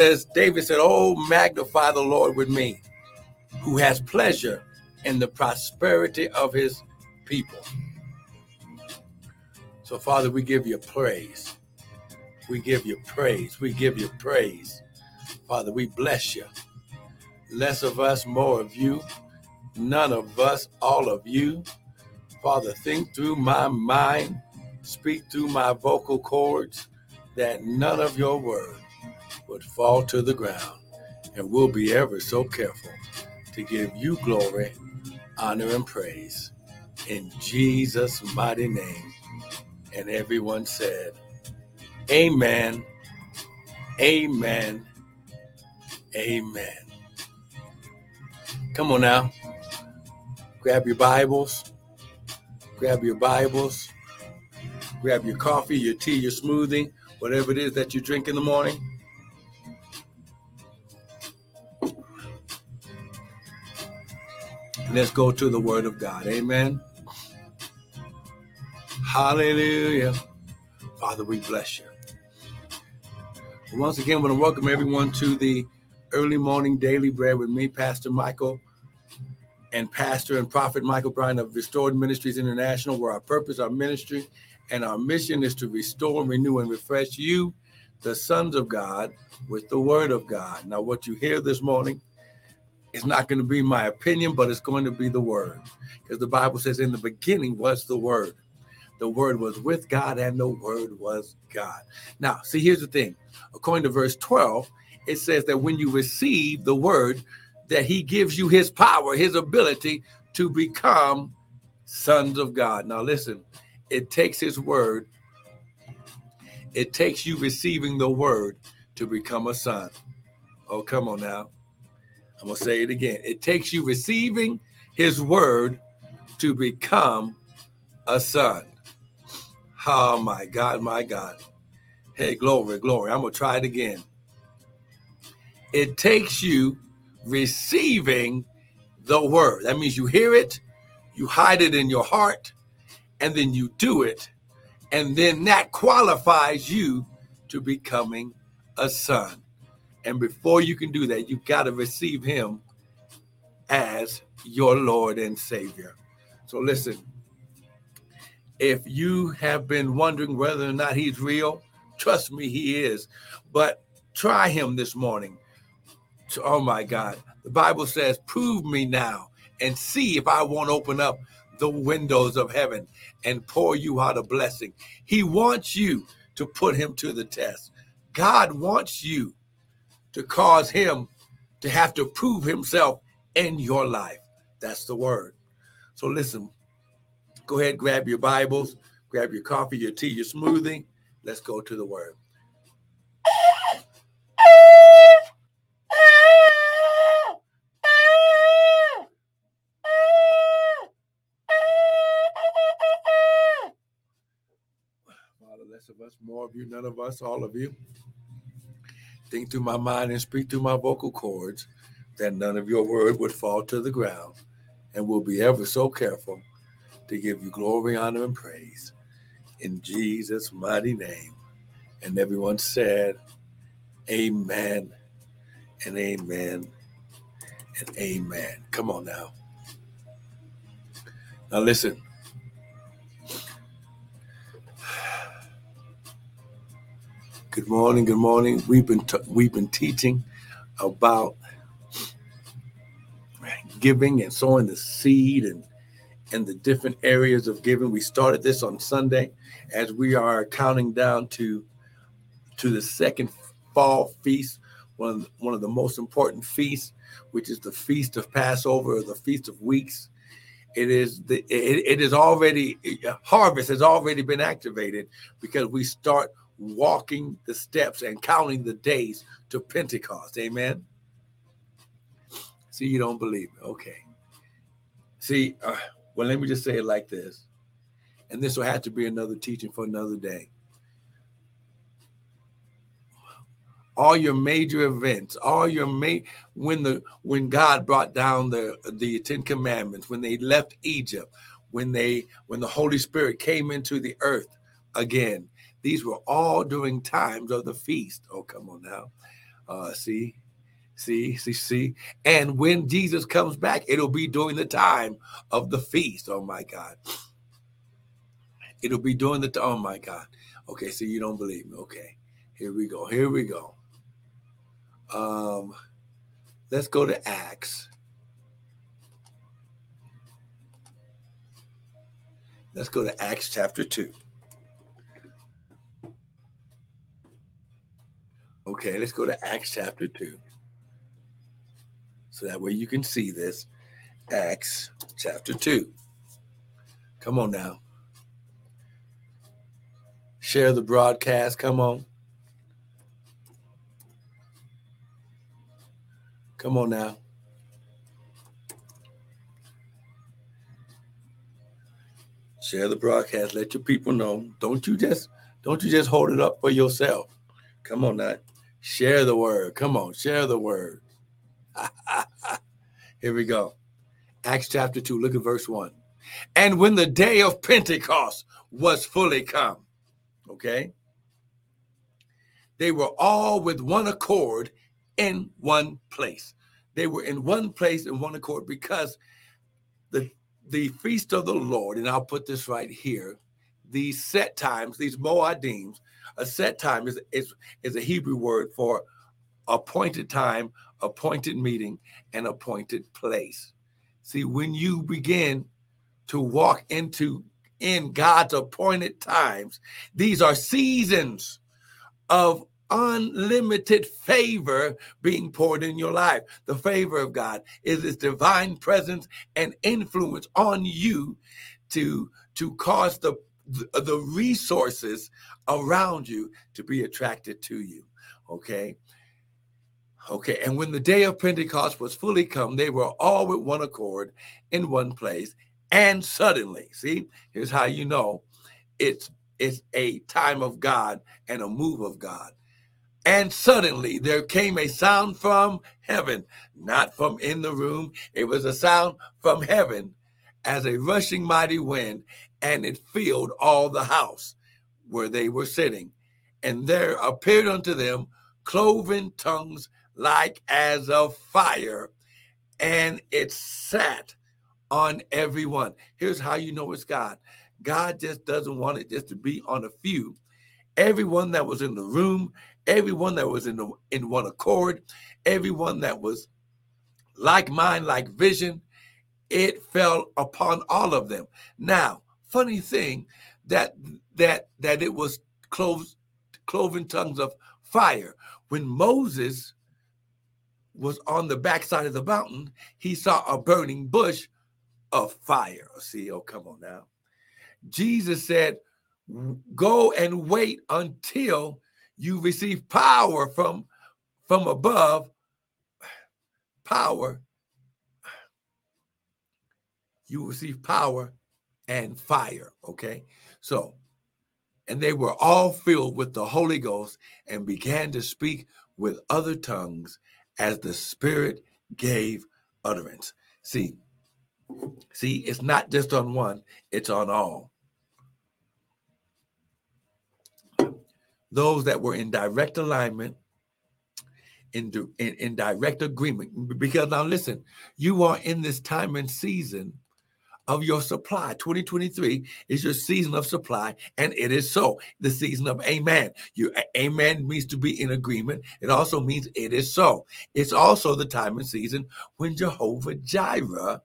says, David said, oh, magnify the Lord with me, who has pleasure in the prosperity of his people. So, Father, we give you praise. We give you praise. We give you praise. Father, we bless you. Less of us, more of you. None of us, all of you. Father, think through my mind, speak through my vocal cords, that none of your word would fall to the ground. And we'll be ever so careful to give you glory, honor, and praise. In Jesus' mighty name. And everyone said, amen, amen, amen. Come on now. Grab your Bibles. Grab your Bibles, grab your coffee, your tea, your smoothie, whatever it is that you drink in the morning. Let's go to the Word of God. Amen. Hallelujah. Father, we bless you. Once again, I want to welcome everyone to the early morning daily bread with me, Pastor Michael. And Pastor and Prophet Michael Bryan of Restored Ministries International, where our purpose, our ministry, and our mission is to restore, renew, and refresh you, the sons of God, with the Word of God. Now, what you hear this morning is not going to be my opinion, but it's going to be the Word. Because the Bible says, in the beginning was the Word. The Word was with God, and the Word was God. Now, see, here's the thing. According to verse 12, it says that when you receive the Word, that he gives you his power, his ability to become sons of God. Now, listen, it takes his word. It takes you receiving the word to become a son. Oh, come on now. I'm going to say it again. It takes you receiving his word to become a son. Oh, my God, my God. Hey, glory, glory. I'm going to try it again. It takes you receiving the word. That means you hear it, you hide it in your heart, and then you do it. And then that qualifies you to becoming a son. And before you can do that, you've got to receive him as your Lord and Savior. So listen, if you have been wondering whether or not he's real, trust me, he is. But try him this morning. Oh, my God. The Bible says, prove me now and see if I won't open up the windows of heaven and pour you out a blessing. He wants you to put him to the test. God wants you to cause him to have to prove himself in your life. That's the word. So listen, go ahead, grab your Bibles, grab your coffee, your tea, your smoothie. Let's go to the word. Of us, more of you, none of us, all of you. Think through my mind and speak through my vocal cords that none of your word would fall to the ground, and we'll be ever so careful to give you glory, honor, and praise in Jesus' mighty name. And everyone said, amen and amen and amen. Come on now. Now listen. Good morning, good morning. We've been teaching about giving and sowing the seed and the different areas of giving. We started this on Sunday as we are counting down to the second fall feast, one of the most important feasts, which is the Feast of Passover, or the Feast of Weeks. Harvest has already been activated because we start walking the steps and counting the days to Pentecost. Amen. See, you don't believe me. Okay. See, well, let me just say it like this. And this will have to be another teaching for another day. All your major events, when God brought down the Ten Commandments, when they left Egypt, when the Holy Spirit came into the earth again, these were all during times of the feast. Oh, come on now. See. And when Jesus comes back, it'll be during the time of the feast. Oh, my God. It'll be during the time. Oh, my God. Okay, so you don't believe me. Okay, here we go. Let's go to Acts. Let's go to Acts chapter 2. Okay, let's go to Acts chapter 2. So that way you can see this. Acts chapter 2. Come on now. Share the broadcast. Come on. Come on now. Share the broadcast. Let your people know. Don't you just hold it up for yourself. Come on now. Share the word. Come on. Share the word. Here we go. Acts chapter 2. Look at verse 1. And when the day of Pentecost was fully come, okay, they were all with one accord in one place. They were in one place in one accord because the feast of the Lord, and I'll put this right here, these set times, these Moedims, a set time is a Hebrew word for appointed time, appointed meeting, and appointed place. See, when you begin to walk in God's appointed times, these are seasons of unlimited favor being poured in your life. The favor of God is his divine presence and influence on you to cause the resources around you to be attracted to you. Okay. And when the day of Pentecost was fully come, they were all with one accord in one place. And suddenly, see, here's how you know it's a time of God and a move of God. And suddenly there came a sound from heaven, not from in the room. It was a sound from heaven as a rushing mighty wind, and it filled all the house where they were sitting. And there appeared unto them cloven tongues like as of fire, and it sat on everyone. Here's how you know it's God. God just doesn't want it just to be on a few. Everyone that was in the room, everyone that was in one accord, everyone that was like mind, like vision, it fell upon all of them. Now, funny thing that it was cloven tongues of fire. When Moses was on the backside of the mountain, he saw a burning bush of fire. See, oh, come on now. Jesus said, go and wait until you receive power from above. Power. You receive power and fire, okay? So, and they were all filled with the Holy Ghost and began to speak with other tongues as the Spirit gave utterance. See, it's not just on one, it's on all. Those that were in direct alignment, in direct agreement, because now listen, you are in this time and season of your supply. 2023 is your season of supply, and it is so. The season of amen. Amen means to be in agreement. It also means it is so. It's also the time and season when Jehovah Jireh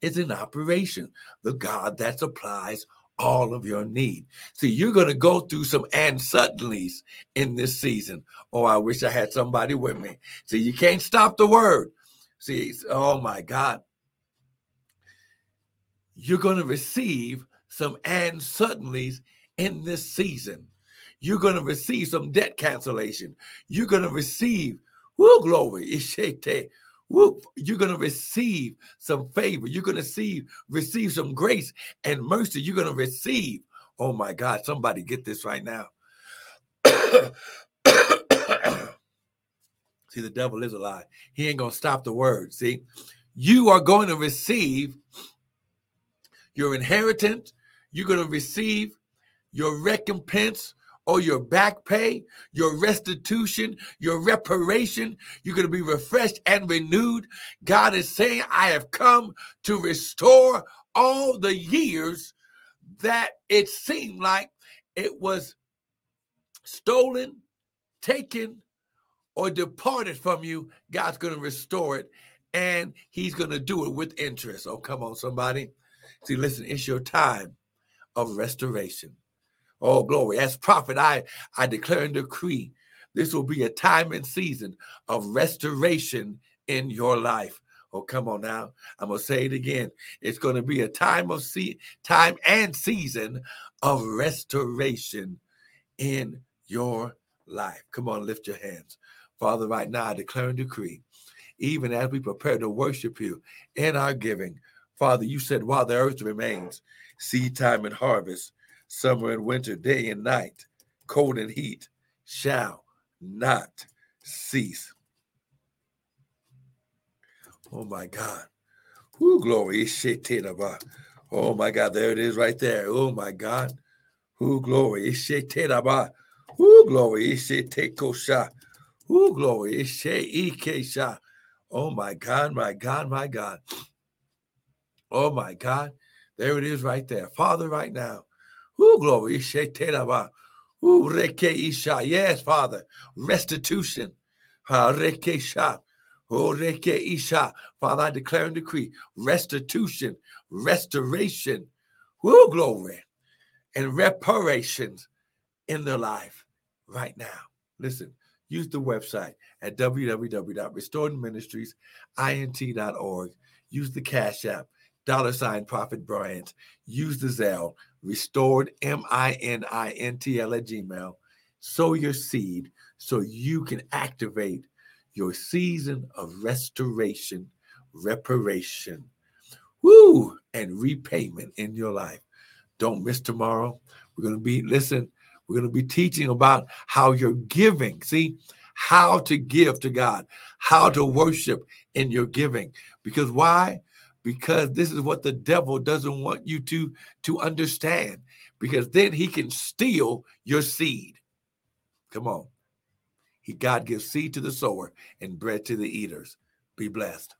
is in operation, the God that supplies all of your need. See, you're going to go through some and suddenlies in this season. Oh, I wish I had somebody with me. See, you can't stop the word. See, oh my God. You're going to receive some and suddenlies in this season. You're going to receive some debt cancellation. You're going to receive, woo, glory, ishete. Whoop, you're going to receive some favor. You're going to receive some grace and mercy. You're going to receive. Oh, my God. Somebody get this right now. See, the devil is a lie. He ain't going to stop the word. See, you are going to receive your inheritance. You're going to receive your recompense or your back pay, your restitution, your reparation. You're going to be refreshed and renewed. God is saying, I have come to restore all the years that it seemed like it was stolen, taken, or departed from you. God's going to restore it, and he's going to do it with interest. Oh, come on, somebody. See, listen, it's your time of restoration. Oh, glory. As prophet, I declare and decree, this will be a time and season of restoration in your life. Oh, come on now. I'm going to say it again. It's going to be a time and season of restoration in your life. Come on, lift your hands. Father, right now, I declare and decree, even as we prepare to worship you in our giving, Father, you said, while the earth remains, seed time and harvest, summer and winter, day and night, cold and heat shall not cease. Oh, my God. Whoo, glory. Oh, my God. There it is right there. Oh, my God. Whoo, glory. Whoo, glory. Whoo, glory. Oh, my God, my God, my God. Oh, my God. There it is right there. Father, right now. Whoo, glory. Yes, Father. Restitution. Father, I declare and decree restitution, restoration, woo, glory, and reparations in their life right now. Listen, use the website at www.restoredministriesint.org. Use the Cash App, $Prophet Bryant. Use the Zelle, restored, MININTL at Gmail. Sow your seed so you can activate your season of restoration, reparation, woo, and repayment in your life. Don't miss tomorrow. We're going to be, listen, we're going to be teaching about how you're giving. See, how to give to God, how to worship in your giving. Because why? Because this is what the devil doesn't want you to understand. Because then he can steal your seed. Come on. God gives seed to the sower and bread to the eaters. Be blessed.